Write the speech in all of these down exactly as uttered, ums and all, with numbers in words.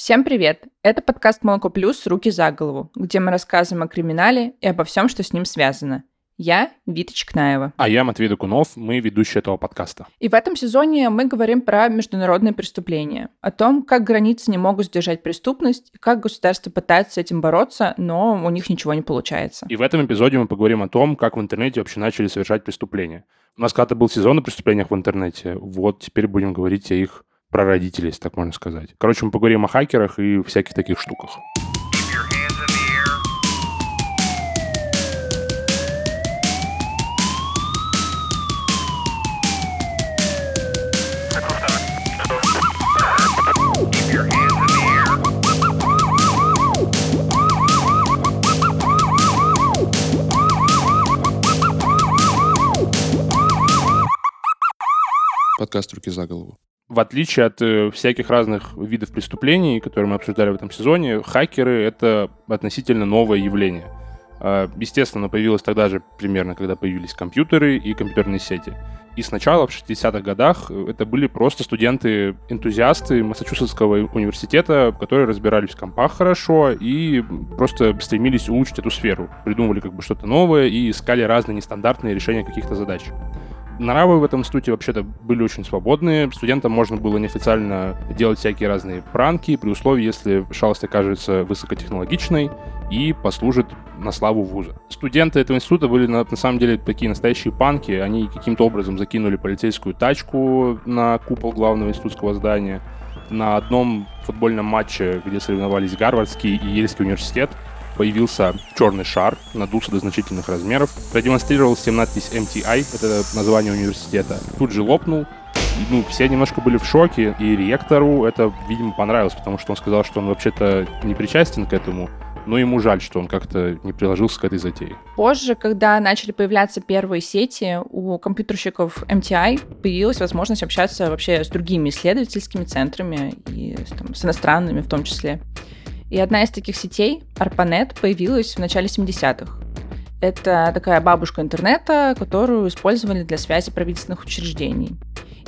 Всем привет! Это подкаст «Молоко плюс. Руки за голову», где мы рассказываем о криминале и обо всем, что с ним связано. Я Вита Чикнаева. А я Матвей Докунов, мы ведущие этого подкаста. И в этом сезоне мы говорим про международные преступления, о том, как границы не могут сдержать преступность, и как государство пытается с этим бороться, но у них ничего не получается. И в этом эпизоде мы поговорим о том, как в интернете вообще начали совершать преступления. У нас когда-то был сезон о преступлениях в интернете, вот теперь будем говорить о их прародителей, если так можно сказать. Короче, мы поговорим о хакерах и всяких таких штуках. Подкаст «Руки за голову». В отличие от э, всяких разных видов преступлений, которые мы обсуждали в этом сезоне, хакеры — это относительно новое явление. Э, естественно, оно появилось тогда же примерно, когда появились компьютеры и компьютерные сети. И сначала, в шестидесятых годах, это были просто студенты-энтузиасты Массачусетского университета, которые разбирались в компах хорошо и просто стремились улучшить эту сферу. Придумывали как бы что-то новое и искали разные нестандартные решения каких-то задач. Нравы в этом институте вообще-то были очень свободные. Студентам можно было неофициально делать всякие разные пранки, при условии, если шалость окажется высокотехнологичной и послужит на славу вуза. Студенты этого института были на, на самом деле такие настоящие панки. Они каким-то образом закинули полицейскую тачку на купол главного институтского здания. На одном футбольном матче, где соревновались Гарвардский и Йельский университет, появился черный шар, надулся до значительных размеров, продемонстрировал всем надпись эм ти ай, это название университета, тут же лопнул, и, ну, все немножко были в шоке, и ректору это, видимо, понравилось, потому что он сказал, что он вообще-то не причастен к этому, но ему жаль, что он как-то не приложился к этой затее. Позже, когда начали появляться первые сети, у компьютерщиков эм ти ай появилась возможность общаться вообще с другими исследовательскими центрами, и там, с иностранными в том числе. И одна из таких сетей, Арпанет, появилась в начале семидесятых. Это такая бабушка интернета, которую использовали для связи правительственных учреждений.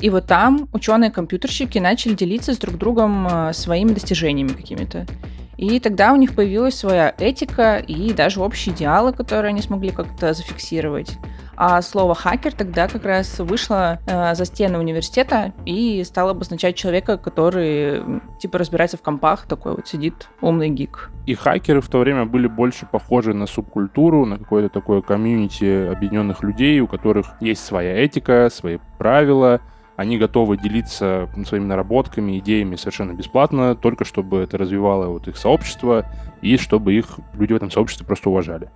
И вот там ученые-компьютерщики начали делиться с друг другом своими достижениями какими-то. И тогда у них появилась своя этика и даже общие идеалы, которые они смогли как-то зафиксировать. А слово «хакер» тогда как раз вышло э, за стены университета и стало обозначать человека, который типа разбирается в компах, такой вот сидит умный гик. И хакеры в то время были больше похожи на субкультуру, на какое-то такое комьюнити объединенных людей, у которых есть своя этика, свои правила. Они готовы делиться своими наработками, идеями совершенно бесплатно, только чтобы это развивало вот их сообщество и чтобы их люди в этом сообществе просто уважали.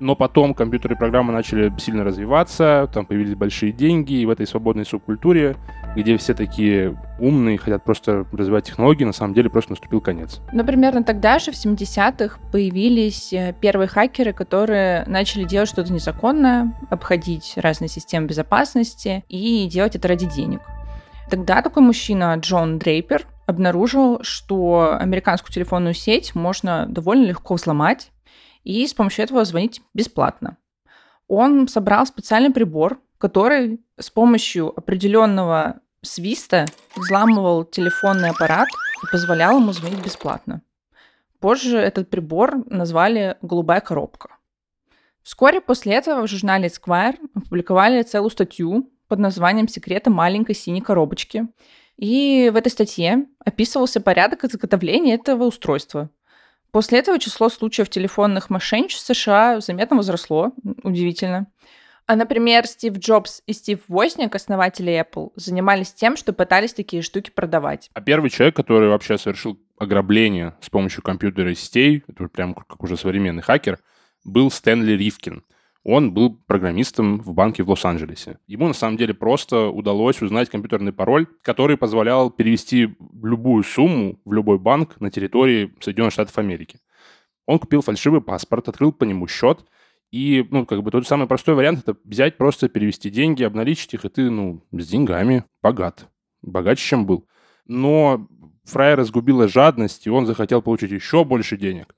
Но потом компьютеры и программы начали сильно развиваться, там появились большие деньги, и в этой свободной субкультуре, где все такие умные, хотят просто развивать технологии, на самом деле просто наступил конец. Но примерно тогда же, в семидесятых, появились первые хакеры, которые начали делать что-то незаконное, обходить разные системы безопасности и делать это ради денег. Тогда такой мужчина Джон Дрейпер обнаружил, что американскую телефонную сеть можно довольно легко взломать, и с помощью этого звонить бесплатно. Он собрал специальный прибор, который с помощью определенного свиста взламывал телефонный аппарат и позволял ему звонить бесплатно. Позже этот прибор назвали «голубая коробка». Вскоре после этого в журнале Esquire опубликовали целую статью под названием «Секреты маленькой синей коробочки». И в этой статье описывался порядок изготовления этого устройства. После этого число случаев телефонных мошенничеств в США заметно возросло, удивительно. А, например, Стив Джобс и Стив Возняк, основатели Apple, занимались тем, что пытались такие штуки продавать. А первый человек, который вообще совершил ограбление с помощью компьютера и сетей, это прям как уже современный хакер, был Стэнли Рифкин. Он был программистом в банке в Лос-Анджелесе. Ему, на самом деле, просто удалось узнать компьютерный пароль, который позволял перевести любую сумму в любой банк на территории Соединенных Штатов Америки. Он купил фальшивый паспорт, открыл по нему счет, и, ну, как бы тот самый простой вариант — это взять, просто перевести деньги, обналичить их, и ты, ну, с деньгами богат. Богаче, чем был. Но фраера сгубила жадность, и он захотел получить еще больше денег,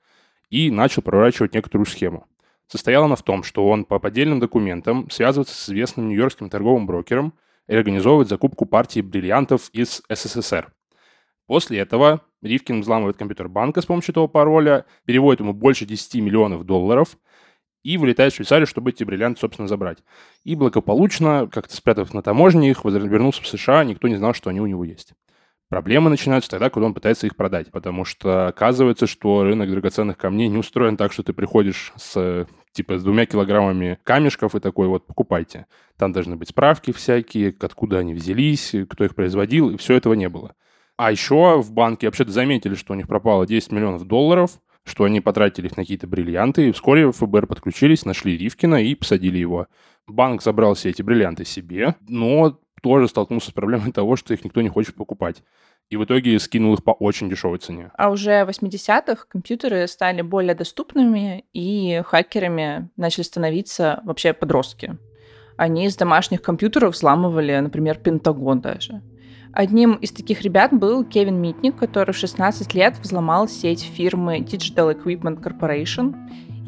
и начал проворачивать некоторую схему. Состояла она в том, что он по поддельным документам связывается с известным нью-йоркским торговым брокером и организовывает закупку партии бриллиантов из эс эс эс эр. После этого Рифкин взламывает компьютер банка с помощью этого пароля, переводит ему больше десяти миллионов долларов и вылетает в Швейцарию, чтобы эти бриллианты, собственно, забрать. И благополучно, как-то спрятав на таможне их, вернулся в США, никто не знал, что они у него есть. Проблемы начинаются тогда, когда он пытается их продать, потому что оказывается, что рынок драгоценных камней не устроен так, что ты приходишь с, типа, с двумя килограммами камешков и такой вот покупайте. Там должны быть справки всякие, откуда они взялись, кто их производил, и все этого не было. А еще в банке вообще-то заметили, что у них пропало десять миллионов долларов, что они потратили их на какие-то бриллианты, и вскоре ФБР подключились, нашли Рифкина и посадили его. Банк забрал все эти бриллианты себе, но тоже столкнулся с проблемой того, что их никто не хочет покупать. И в итоге скинул их по очень дешевой цене. А уже в восьмидесятых компьютеры стали более доступными, и хакерами начали становиться вообще подростки. Они из домашних компьютеров взламывали, например, Пентагон даже. Одним из таких ребят был Кевин Митник, который в шестнадцать лет взломал сеть фирмы Digital Equipment Corporation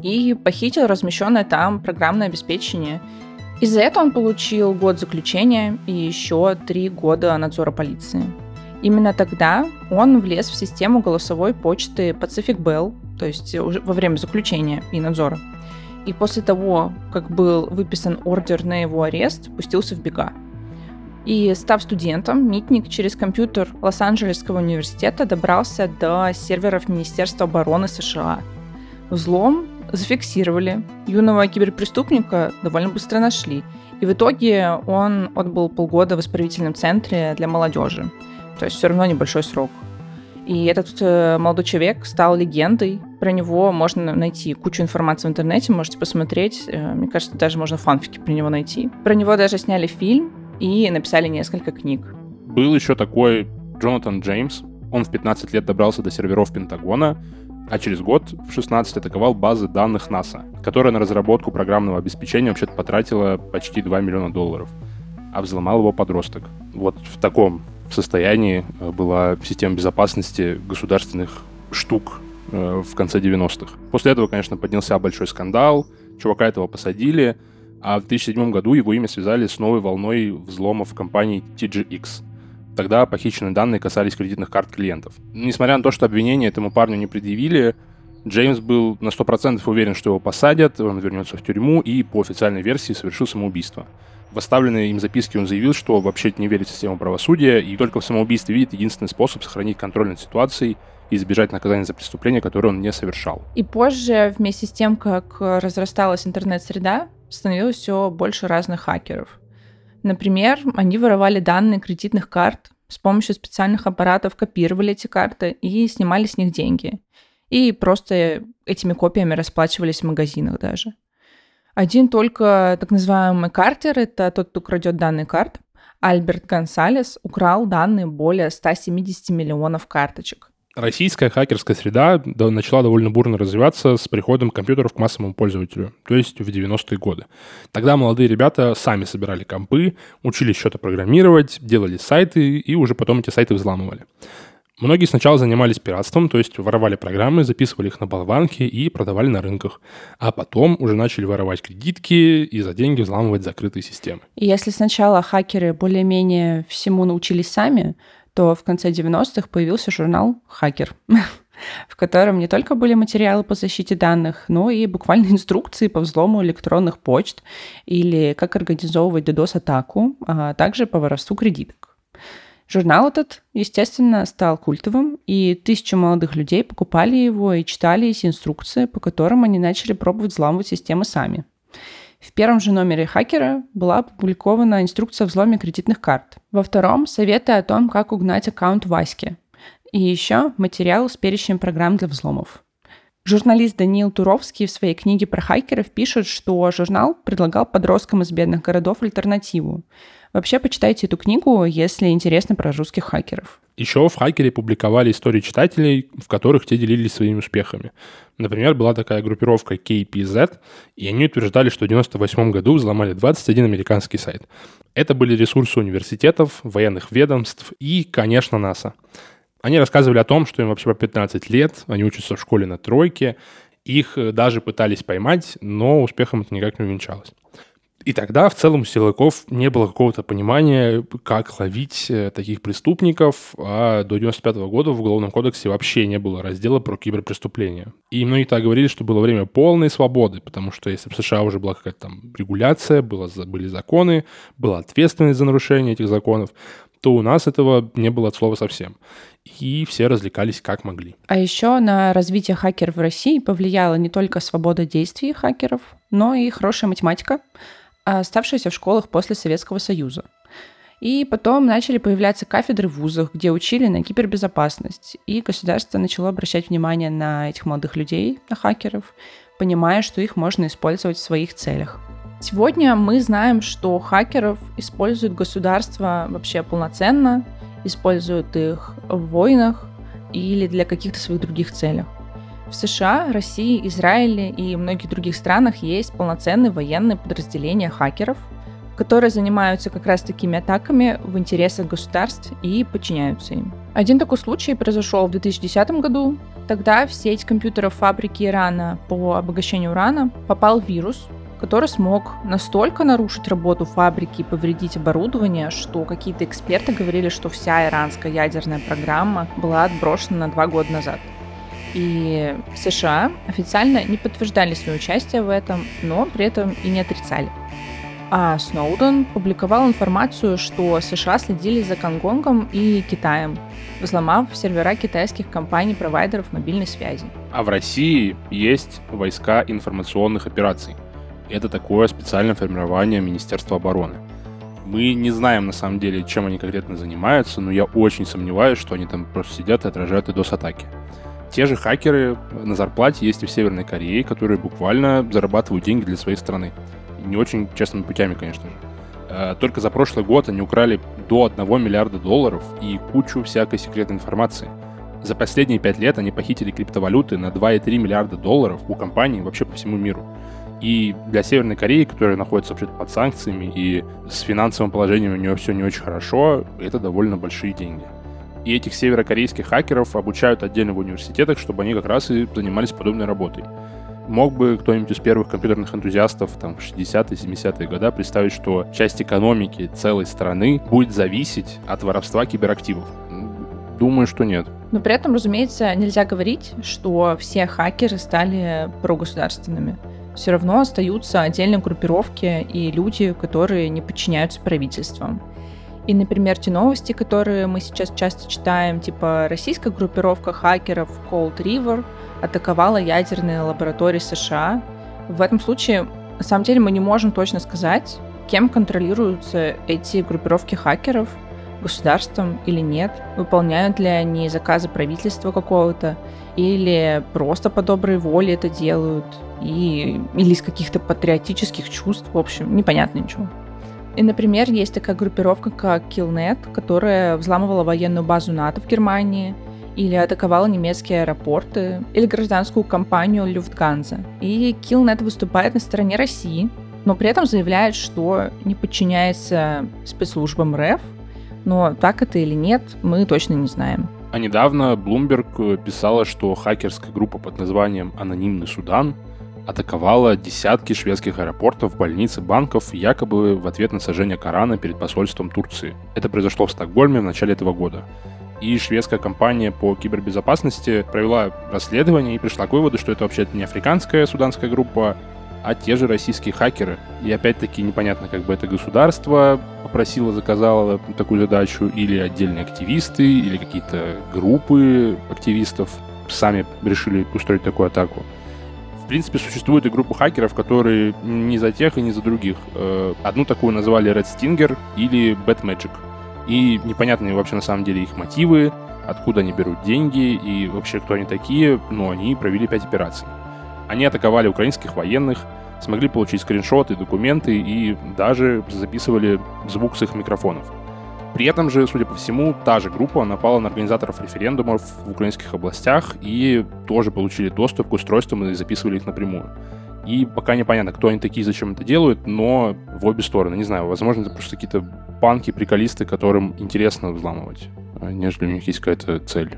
и похитил размещенное там программное обеспечение. Из-за этого он получил год заключения и еще три года надзора полиции. Именно тогда он влез в систему голосовой почты Pacific Bell, то есть уже во время заключения и надзора. И после того, как был выписан ордер на его арест, пустился в бега. И, став студентом, Митник через компьютер Лос-Анджелесского университета добрался до серверов Министерства обороны США. Взлом зафиксировали. Юного киберпреступника довольно быстро нашли. И в итоге он отбыл полгода в исправительном центре для молодежи. То есть все равно небольшой срок. И этот молодой человек стал легендой. Про него можно найти кучу информации в интернете, можете посмотреть. Мне кажется, даже можно фанфики про него найти. Про него даже сняли фильм и написали несколько книг. Был еще такой Джонатан Джеймс. Он в пятнадцать лет добрался до серверов Пентагона, а через год, в шестнадцать, атаковал базы данных НАСА, которая на разработку программного обеспечения вообще-то потратила почти два миллиона долларов, а взломал его подросток. Вот в таком состоянии была система безопасности государственных штук в конце девяностых. После этого, конечно, поднялся большой скандал, чувака этого посадили, а в две тысячи седьмом году его имя связали с новой волной взломов компании ти джи икс. Тогда похищенные данные касались кредитных карт клиентов. Несмотря на то, что обвинения этому парню не предъявили, Джеймс был на сто процентов уверен, что его посадят, он вернется в тюрьму и, по официальной версии, совершил самоубийство. В оставленной им записке он заявил, что вообще не верит в систему правосудия и только в самоубийстве видит единственный способ сохранить контроль над ситуацией и избежать наказания за преступление, которое он не совершал. И позже, вместе с тем, как разрасталась интернет-среда, становилось все больше разных хакеров. Например, они воровали данные кредитных карт, с помощью специальных аппаратов копировали эти карты и снимали с них деньги. И просто этими копиями расплачивались в магазинах даже. Один только так называемый картер, это тот, кто крадет данные карт, Альберт Гонсалес украл данные более ста семидесяти миллионов карточек. Российская хакерская среда начала довольно бурно развиваться с приходом компьютеров к массовому пользователю, то есть в девяностые годы. Тогда молодые ребята сами собирали компы, учились что-то программировать, делали сайты и уже потом эти сайты взламывали. Многие сначала занимались пиратством, то есть воровали программы, записывали их на болванки и продавали на рынках. А потом уже начали воровать кредитки и за деньги взламывать закрытые системы. И если сначала хакеры более-менее всему научились сами, то в конце девяностых появился журнал «Хакер», в котором не только были материалы по защите данных, но и буквально инструкции по взлому электронных почт или как организовывать ддос-атаку, а также по воровству кредиток. Журнал этот, естественно, стал культовым, и тысячи молодых людей покупали его и читали эти инструкции, по которым они начали пробовать взламывать системы сами. В первом же номере «Хакера» была опубликована инструкция о взломе кредитных карт. Во втором – советы о том, как угнать аккаунт Васьки. И еще материал с перечнем программ для взломов. Журналист Даниил Туровский в своей книге про хакеров пишет, что журнал предлагал подросткам из бедных городов альтернативу. Вообще, почитайте эту книгу, если интересно про русских хакеров. Еще в «Хакере» публиковали истории читателей, в которых те делились своими успехами. Например, была такая группировка кей пи зет, и они утверждали, что в девяносто восьмом году взломали двадцать один американский сайт. Это были ресурсы университетов, военных ведомств и, конечно, НАСА. Они рассказывали о том, что им вообще по пятнадцать лет, они учатся в школе на тройке, их даже пытались поймать, но успехом это никак не увенчалось. И тогда в целом у силовиков не было какого-то понимания, как ловить таких преступников, а до девяносто пятого года в Уголовном кодексе вообще не было раздела про киберпреступления. И многие так говорили, что было время полной свободы, потому что если в США уже была какая-то там регуляция, было, были законы, была ответственность за нарушение этих законов, то у нас этого не было от слова совсем. И все развлекались как могли. А еще на развитие хакеров в России повлияла не только свобода действий хакеров, но и хорошая математика, оставшаяся в школах после Советского Союза. И потом начали появляться кафедры в вузах, где учили на кибербезопасность. И государство начало обращать внимание на этих молодых людей, на хакеров, понимая, что их можно использовать в своих целях. Сегодня мы знаем, что хакеров используют государство вообще полноценно, используют их в войнах или для каких-то своих других целей. В США, России, Израиле и многих других странах есть полноценные военные подразделения хакеров, которые занимаются как раз такими атаками в интересах государств и подчиняются им. Один такой случай произошел в две тысячи десятом году. Тогда в сеть компьютеров фабрики Ирана по обогащению урана попал вирус, который смог настолько нарушить работу фабрики и повредить оборудование, что какие-то эксперты говорили, что вся иранская ядерная программа была отброшена на два года назад. И США официально не подтверждали свое участие в этом, но при этом и не отрицали. А Сноуден публиковал информацию, что США следили за Гонконгом и Китаем, взломав сервера китайских компаний-провайдеров мобильной связи. А в России есть войска информационных операций. Это такое специальное формирование Министерства обороны. Мы не знаем, на самом деле, чем они конкретно занимаются, но я очень сомневаюсь, что они там просто сидят и отражают DDoS-атаки. Те же хакеры на зарплате есть и в Северной Корее, которые буквально зарабатывают деньги для своей страны. Не очень честными путями, конечно же. Только за прошлый год они украли до одного миллиарда долларов и кучу всякой секретной информации. За последние пять лет они похитили криптовалюты на два целых три десятых миллиарда долларов у компаний вообще по всему миру. И для Северной Кореи, которая находится вообще под санкциями и с финансовым положением у нее все не очень хорошо, это довольно большие деньги. И этих северокорейских хакеров обучают отдельно в университетах, чтобы они как раз и занимались подобной работой. Мог бы кто-нибудь из первых компьютерных энтузиастов там, в шестидесятые-семидесятые годы представить, что часть экономики целой страны будет зависеть от воровства киберактивов? Думаю, что нет. Но при этом, разумеется, нельзя говорить, что все хакеры стали прогосударственными. Все равно остаются отдельные группировки и люди, которые не подчиняются правительствам. И, например, те новости, которые мы сейчас часто читаем, типа российская группировка хакеров Cold River атаковала ядерные лаборатории США. В этом случае, на самом деле, мы не можем точно сказать, кем контролируются эти группировки хакеров, государством или нет, выполняют ли они заказы правительства какого-то, или просто по доброй воле это делают, и, или из каких-то патриотических чувств, в общем, непонятно ничего. И, например, есть такая группировка, как Killnet, которая взламывала военную базу НАТО в Германии, или атаковала немецкие аэропорты, или гражданскую компанию Люфтганза. И Killnet выступает на стороне России, но при этом заявляет, что не подчиняется спецслужбам РФ, но так это или нет, мы точно не знаем. А недавно Bloomberg писала, что хакерская группа под названием «Анонимный Судан» атаковала десятки шведских аэропортов, больниц и банков якобы в ответ на сожжение Корана перед посольством Турции. Это произошло в Стокгольме в начале этого года. И шведская компания по кибербезопасности провела расследование и пришла к выводу, что это вообще не африканская суданская группа, а те же российские хакеры. И опять-таки непонятно, как бы это государство попросило, заказало такую задачу, или отдельные активисты, или какие-то группы активистов сами решили устроить такую атаку. В принципе, существует и группа хакеров, которые не за тех и не за других. Одну такую назвали Red Stinger или Bad Magic. И непонятны вообще на самом деле их мотивы, откуда они берут деньги и вообще кто они такие, но они провели пять операций. Они атаковали украинских военных, смогли получить скриншоты, документы и даже записывали звук с их микрофонов. При этом же, судя по всему, та же группа напала на организаторов референдумов в украинских областях и тоже получили доступ к устройствам и записывали их напрямую. И пока непонятно, кто они такие и зачем это делают, но в обе стороны. Не знаю, возможно, это просто какие-то панки-приколисты, которым интересно взламывать, нежели у них есть какая-то цель.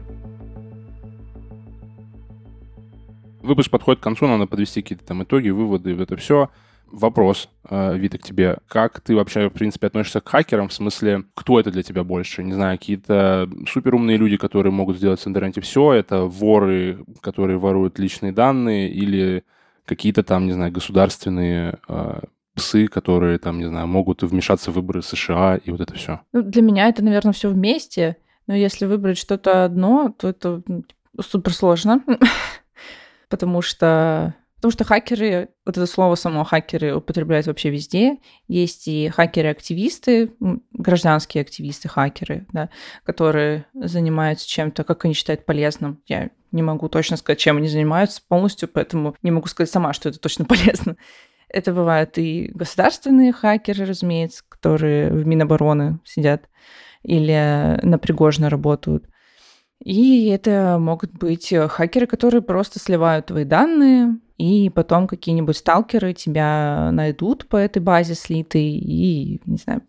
Выпуск подходит к концу, надо подвести какие-то там итоги, выводы, вот это все. Вопрос, Вита, к тебе. Как ты вообще, в принципе, относишься к хакерам? В смысле, кто это для тебя больше? Не знаю, какие-то суперумные люди, которые могут сделать в интернете все? Это воры, которые воруют личные данные? Или какие-то там, не знаю, государственные э, псы, которые там, не знаю, могут вмешаться в выборы США и вот это все? Ну, для меня это, наверное, все вместе. Но если выбрать что-то одно, то это суперсложно. Потому что... Потому что хакеры, вот это слово само хакеры употребляют вообще везде. Есть и хакеры-активисты, гражданские активисты-хакеры, да, которые занимаются чем-то, как они считают, полезным. Я не могу точно сказать, чем они занимаются полностью, поэтому не могу сказать сама, что это точно полезно. Это бывают и государственные хакеры, разумеется, которые в Минобороны сидят или на Пригожина работают. И это могут быть хакеры, которые просто сливают твои данные, и потом какие-нибудь сталкеры тебя найдут по этой базе слитой и, не знаю,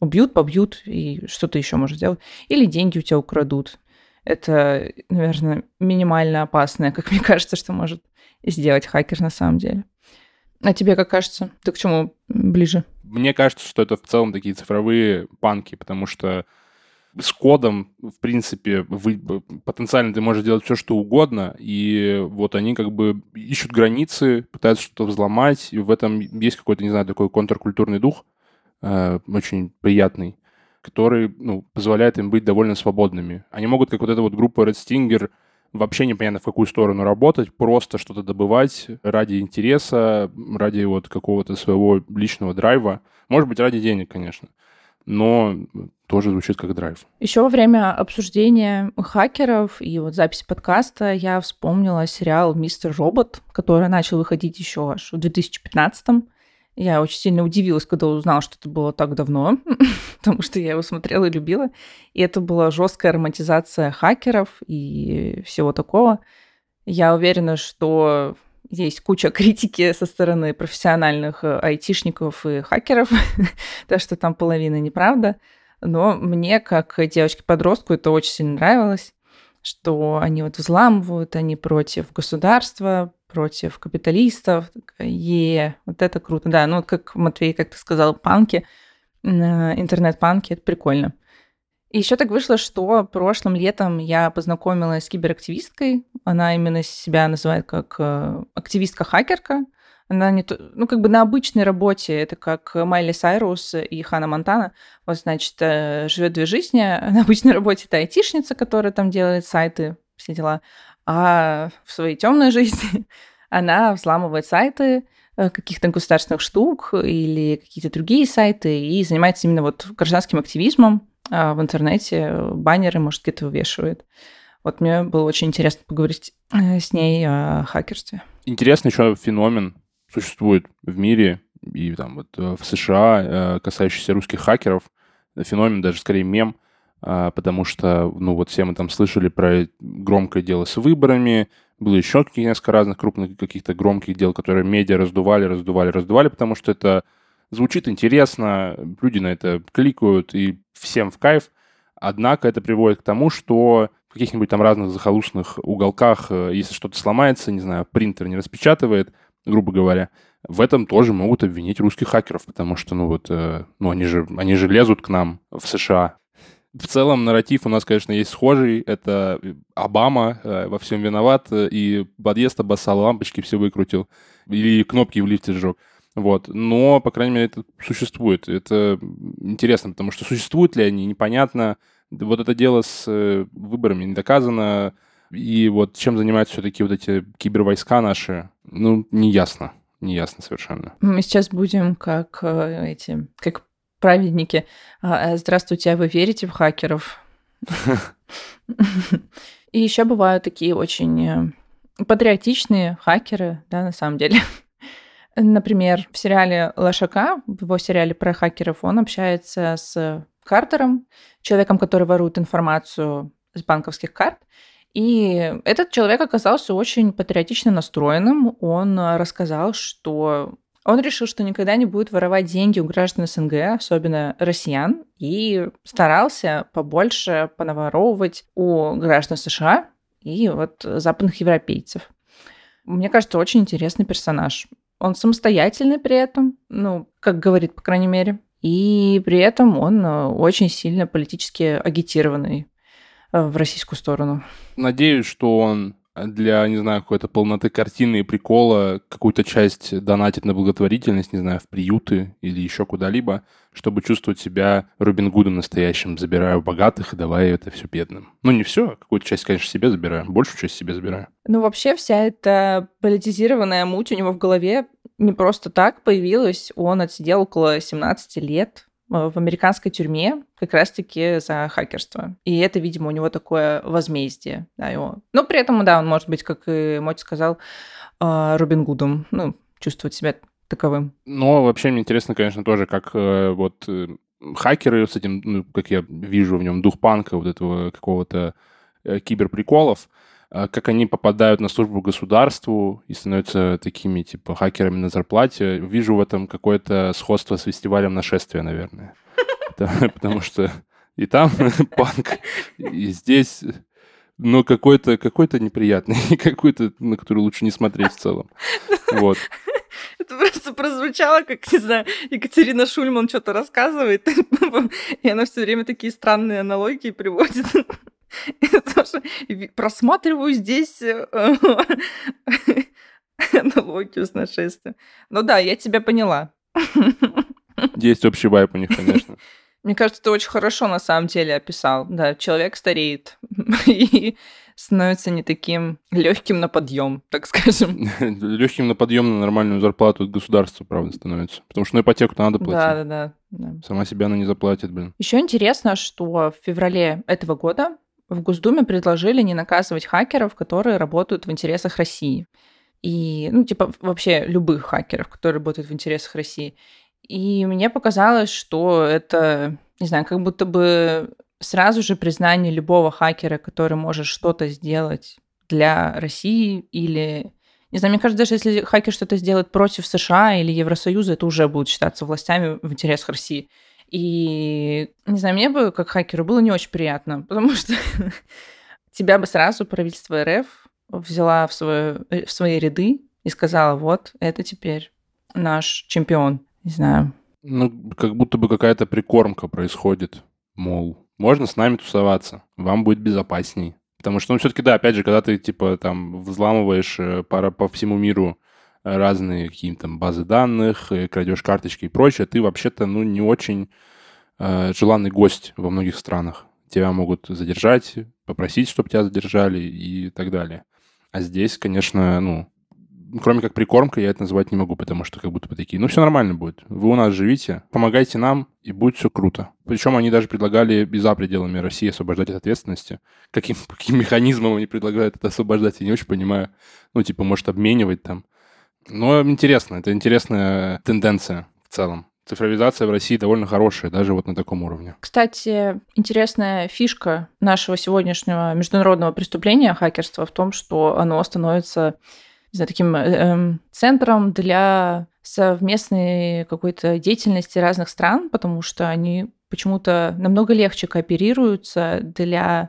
убьют, побьют, и что-то еще можно сделать. Или деньги у тебя украдут. Это, наверное, минимально опасное, как мне кажется, что может сделать хакер на самом деле. А тебе как кажется? Ты к чему ближе? Мне кажется, что это в целом такие цифровые панки, потому что с кодом, в принципе, вы, потенциально ты можешь делать все, что угодно, и вот они как бы ищут границы, пытаются что-то взломать, и в этом есть какой-то, не знаю, такой контркультурный дух, э, очень приятный, который, ну, позволяет им быть довольно свободными. Они могут, как вот эта вот группа Red Stinger, вообще непонятно в какую сторону работать, просто что-то добывать ради интереса, ради вот какого-то своего личного драйва, может быть, ради денег, конечно, но тоже звучит как драйв. Еще во время обсуждения хакеров и вот записи подкаста я вспомнила сериал «Мистер Робот», который начал выходить еще аж в две тысячи пятнадцатом. Я очень сильно удивилась, когда узнала, что это было так давно, потому что я его смотрела и любила. И это была жесткая романтизация хакеров и всего такого. Я уверена, что есть куча критики со стороны профессиональных айтишников и хакеров, так что там половина неправда. Но мне, как девочке-подростку, это очень сильно нравилось, что они вот взламывают, они против государства, против капиталистов. И вот это круто. Да, ну вот как Матвей, как ты сказал, панки, интернет-панки, это прикольно. И еще так вышло, что прошлым летом я познакомилась с киберактивисткой. Она именно себя называет как активистка-хакерка. Она не то, ну, как бы на обычной работе, это как Майли Сайрус и Ханна Монтана. Вот, значит, живет две жизни. На обычной работе это айтишница, которая там делает сайты, все дела. А в своей темной жизни она взламывает сайты каких-то государственных штук или какие-то другие сайты и занимается именно вот гражданским активизмом в интернете, баннеры, может, где-то вывешивает. Вот мне было очень интересно поговорить с ней о хакерстве. Интересный еще феномен существует в мире и там вот в США, касающийся русских хакеров. Феномен, даже скорее мем, потому что, ну вот все мы там слышали про громкое дело с выборами, было еще несколько разных крупных каких-то громких дел, которые медиа раздували, раздували, раздували, потому что это звучит интересно, люди на это кликают и всем в кайф. Однако это приводит к тому, что в каких-нибудь там разных захолустных уголках, если что-то сломается, не знаю, принтер не распечатывает, грубо говоря, в этом тоже могут обвинить русских хакеров, потому что, ну вот, э, ну они же, они же лезут к нам в США. В целом нарратив у нас, конечно, есть схожий. Это Обама э, во всем виноват, э, и подъезд обоссал, лампочки все выкрутил, или кнопки в лифте сжег. Вот. Но, по крайней мере, это существует. Это интересно, потому что существуют ли они, непонятно. Вот это дело с э, выборами не доказано. И вот чем занимаются все-таки вот эти кибервойска наши, ну, неясно, неясно совершенно. Мы сейчас будем как эти, как праведники. Здравствуйте, а вы верите в хакеров? И еще бывают такие очень патриотичные хакеры, да, на самом деле. Например, в сериале «Лошака», в его сериале про хакеров, он общается с Картером, человеком, который ворует информацию с банковских карт. И этот человек оказался очень патриотично настроенным. Он рассказал, что он решил, что никогда не будет воровать деньги у граждан СНГ, особенно россиян, и старался побольше понаворовывать у граждан США и вот западных европейцев. Мне кажется, очень интересный персонаж. Он самостоятельный при этом, ну, как говорит, по крайней мере. И при этом он очень сильно политически агитированный в российскую сторону. Надеюсь, что он для, не знаю, какой-то полноты картины и прикола какую-то часть донатит на благотворительность, не знаю, в приюты или еще куда-либо, чтобы чувствовать себя Робин Гудом настоящим, забирая у богатых и давая это все бедным. Ну, не все, какую-то часть, конечно, себе забираю, большую часть себе забираю. Ну, вообще вся эта политизированная муть у него в голове не просто так появилась. Он отсидел около семнадцати лет в американской тюрьме как раз-таки за хакерство. И это, видимо, у него такое возмездие. Да, его... Но при этом, да, он может быть, как и Мотя сказал, Робин Гудом. Ну, чувствовать себя таковым. Но вообще мне интересно, конечно, тоже, как вот хакеры с этим, ну, как я вижу в нем, дух панка, вот этого какого-то киберприколов, как они попадают на службу государству и становятся такими, типа, хакерами на зарплате. Вижу в этом какое-то сходство с фестивалем «Нашествие», наверное. Потому что и там панк, и здесь... Но какой-то неприятный, какой-то, на который лучше не смотреть в целом. Вот. Это просто прозвучало, как, не знаю, Екатерина Шульман что-то рассказывает, и она все время такие странные аналогии приводит. Я тоже просматриваю здесь аналогию с нашествием. Ну да, я тебя поняла. Есть общий вайб у них, конечно. Мне кажется, ты очень хорошо на самом деле описал. Да, человек стареет и становится не таким легким на подъем, так скажем. Легким на подъем на нормальную зарплату от государства, правда, становится. Потому что на ипотеку-то надо платить. Да, да, да, да. Сама себя она не заплатит, блин. Еще интересно, что в феврале этого года в Госдуме предложили не наказывать хакеров, которые работают в интересах России. И, ну, типа, вообще любых хакеров, которые работают в интересах России. И мне показалось, что это, не знаю, как будто бы сразу же признание любого хакера, который может что-то сделать для России или... Не знаю, мне кажется, даже если хакер что-то сделает против США или Евросоюза, это уже будет считаться властями в интересах России. И, не знаю, мне бы, как хакеру, было не очень приятно, потому что тебя бы сразу правительство РФ взяла в свои ряды и сказала, вот, это теперь наш чемпион. Не знаю. Ну, как будто бы какая-то прикормка происходит. Мол, можно с нами тусоваться, вам будет безопасней. Потому что, ну, все-таки, да, опять же, когда ты, типа, там, взламываешь по, по всему миру разные какие-то базы данных, крадешь карточки и прочее, ты вообще-то, ну, не очень э, желанный гость во многих странах. Тебя могут задержать, попросить, чтобы тебя задержали и так далее. А здесь, конечно, ну... Кроме как прикормка, я это называть не могу, потому что как будто бы такие, ну, все нормально будет. Вы у нас живите, помогайте нам, и будет все круто. Причем они даже предлагали и за пределами России освобождать от ответственности. Каким, каким механизмом они предлагают это освобождать, я не очень понимаю. Ну, типа, может, обменивать там. Но интересно, это интересная тенденция в целом. Цифровизация в России довольно хорошая, даже вот на таком уровне. Кстати, интересная фишка нашего сегодняшнего международного преступления, хакерства, в том, что оно становится... за таким э, центром для совместной какой-то деятельности разных стран, потому что они почему-то намного легче кооперируются для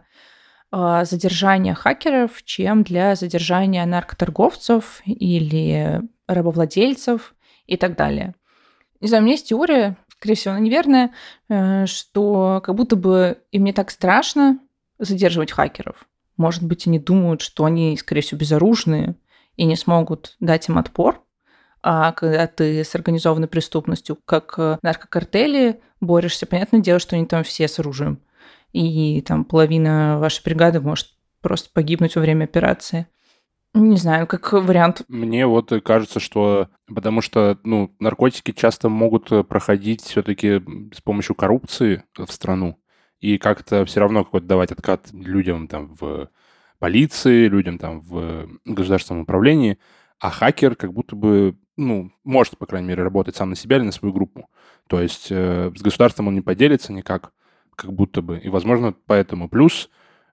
э, задержания хакеров, чем для задержания наркоторговцев или рабовладельцев и так далее. Не знаю, у меня есть теория, скорее всего, она неверная, э, что как будто бы им не так страшно задерживать хакеров. Может быть, они думают, что они, скорее всего, безоружные, и не смогут дать им отпор. А когда ты с организованной преступностью, как наркокартели, борешься, понятное дело, что они там все с оружием. И там половина вашей бригады может просто погибнуть во время операции. Не знаю, как вариант. Мне вот кажется, что... Потому что, ну, наркотики часто могут проходить все-таки с помощью коррупции в страну. И как-то все равно какой-то давать откат людям там в... полиции, людям там в государственном управлении, а хакер как будто бы, ну, может, по крайней мере, работать сам на себя или на свою группу. То есть э, с государством он не поделится никак, как будто бы. И, возможно, поэтому плюс,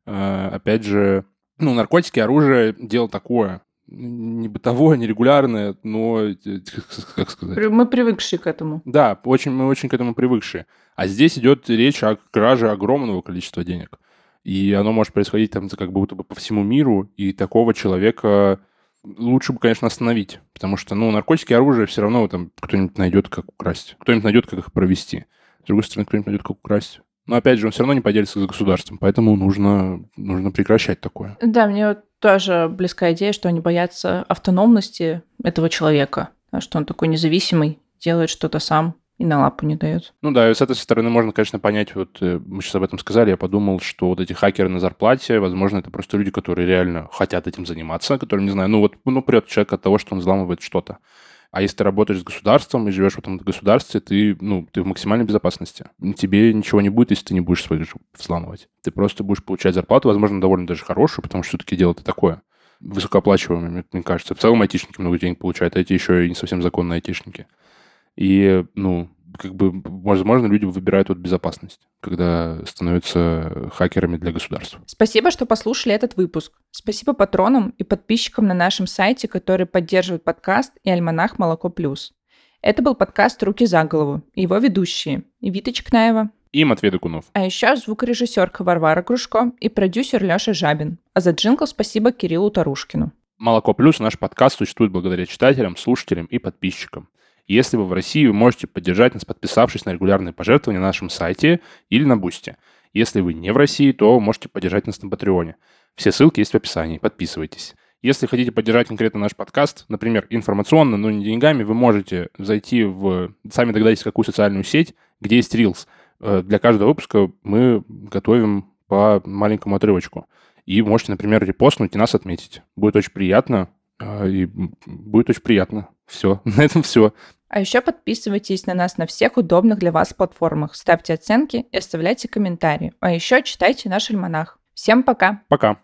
э, опять же, ну, наркотики, оружие, дело такое. Не бытовое, не регулярное, но, как сказать... Мы привыкшие к этому. Да, очень, мы очень к этому привыкшие. А здесь идет речь о краже огромного количества денег. И оно может происходить там как будто бы по всему миру, и такого человека лучше бы, конечно, остановить, потому что, ну, наркотики и оружие все равно там кто-нибудь найдет, как украсть, кто-нибудь найдет, как их провести. С другой стороны, кто-нибудь найдет, как украсть. Но, опять же, он все равно не поделится с государством, поэтому нужно, нужно прекращать такое. Да, мне вот тоже близкая идея, что они боятся автономности этого человека, что он такой независимый, делает что-то сам и на лапу не дает. Ну да, и с этой стороны можно, конечно, понять, вот мы сейчас об этом сказали, я подумал, что вот эти хакеры на зарплате, возможно, это просто люди, которые реально хотят этим заниматься, которые, не знаю, ну вот ну, прет человек от того, что он взламывает что-то. А если ты работаешь с государством и живешь в этом государстве, ты, ну, ты в максимальной безопасности. Тебе ничего не будет, если ты не будешь своих же взламывать. Ты просто будешь получать зарплату, возможно, довольно даже хорошую, потому что все-таки дело-то такое. Высокооплачиваемое, мне кажется. В целом айтишники много денег получают, а эти еще и не совсем законные айтишники. И, ну, как бы, возможно, люди выбирают вот безопасность, когда становятся хакерами для государства. Спасибо, что послушали этот выпуск. Спасибо патронам и подписчикам на нашем сайте, которые поддерживают подкаст и альманах «Молоко плюс». Это был подкаст «Руки за голову» и его ведущие Вита Чикнаева и Матвей Докунов. А еще звукорежиссерка Варвара Кружко и продюсер Леша Жабин. А за джингл спасибо Кириллу Тарушкину. «Молоко плюс» наш подкаст существует благодаря читателям, слушателям и подписчикам. Если вы в России, вы можете поддержать нас, подписавшись на регулярные пожертвования на нашем сайте или на Бусти. Если вы не в России, то можете поддержать нас на Патреоне. Все ссылки есть в описании. Подписывайтесь. Если хотите поддержать конкретно наш подкаст, например, информационно, но не деньгами, вы можете зайти в... Сами догадайтесь, какую социальную сеть, где есть Reels. Для каждого выпуска мы готовим по маленькому отрывочку. И можете, например, репостнуть и нас отметить. Будет очень приятно. И будет очень приятно. Все. На этом все. А еще подписывайтесь на нас на всех удобных для вас платформах. Ставьте оценки и оставляйте комментарии. А еще читайте наш альманах. Всем пока. Пока.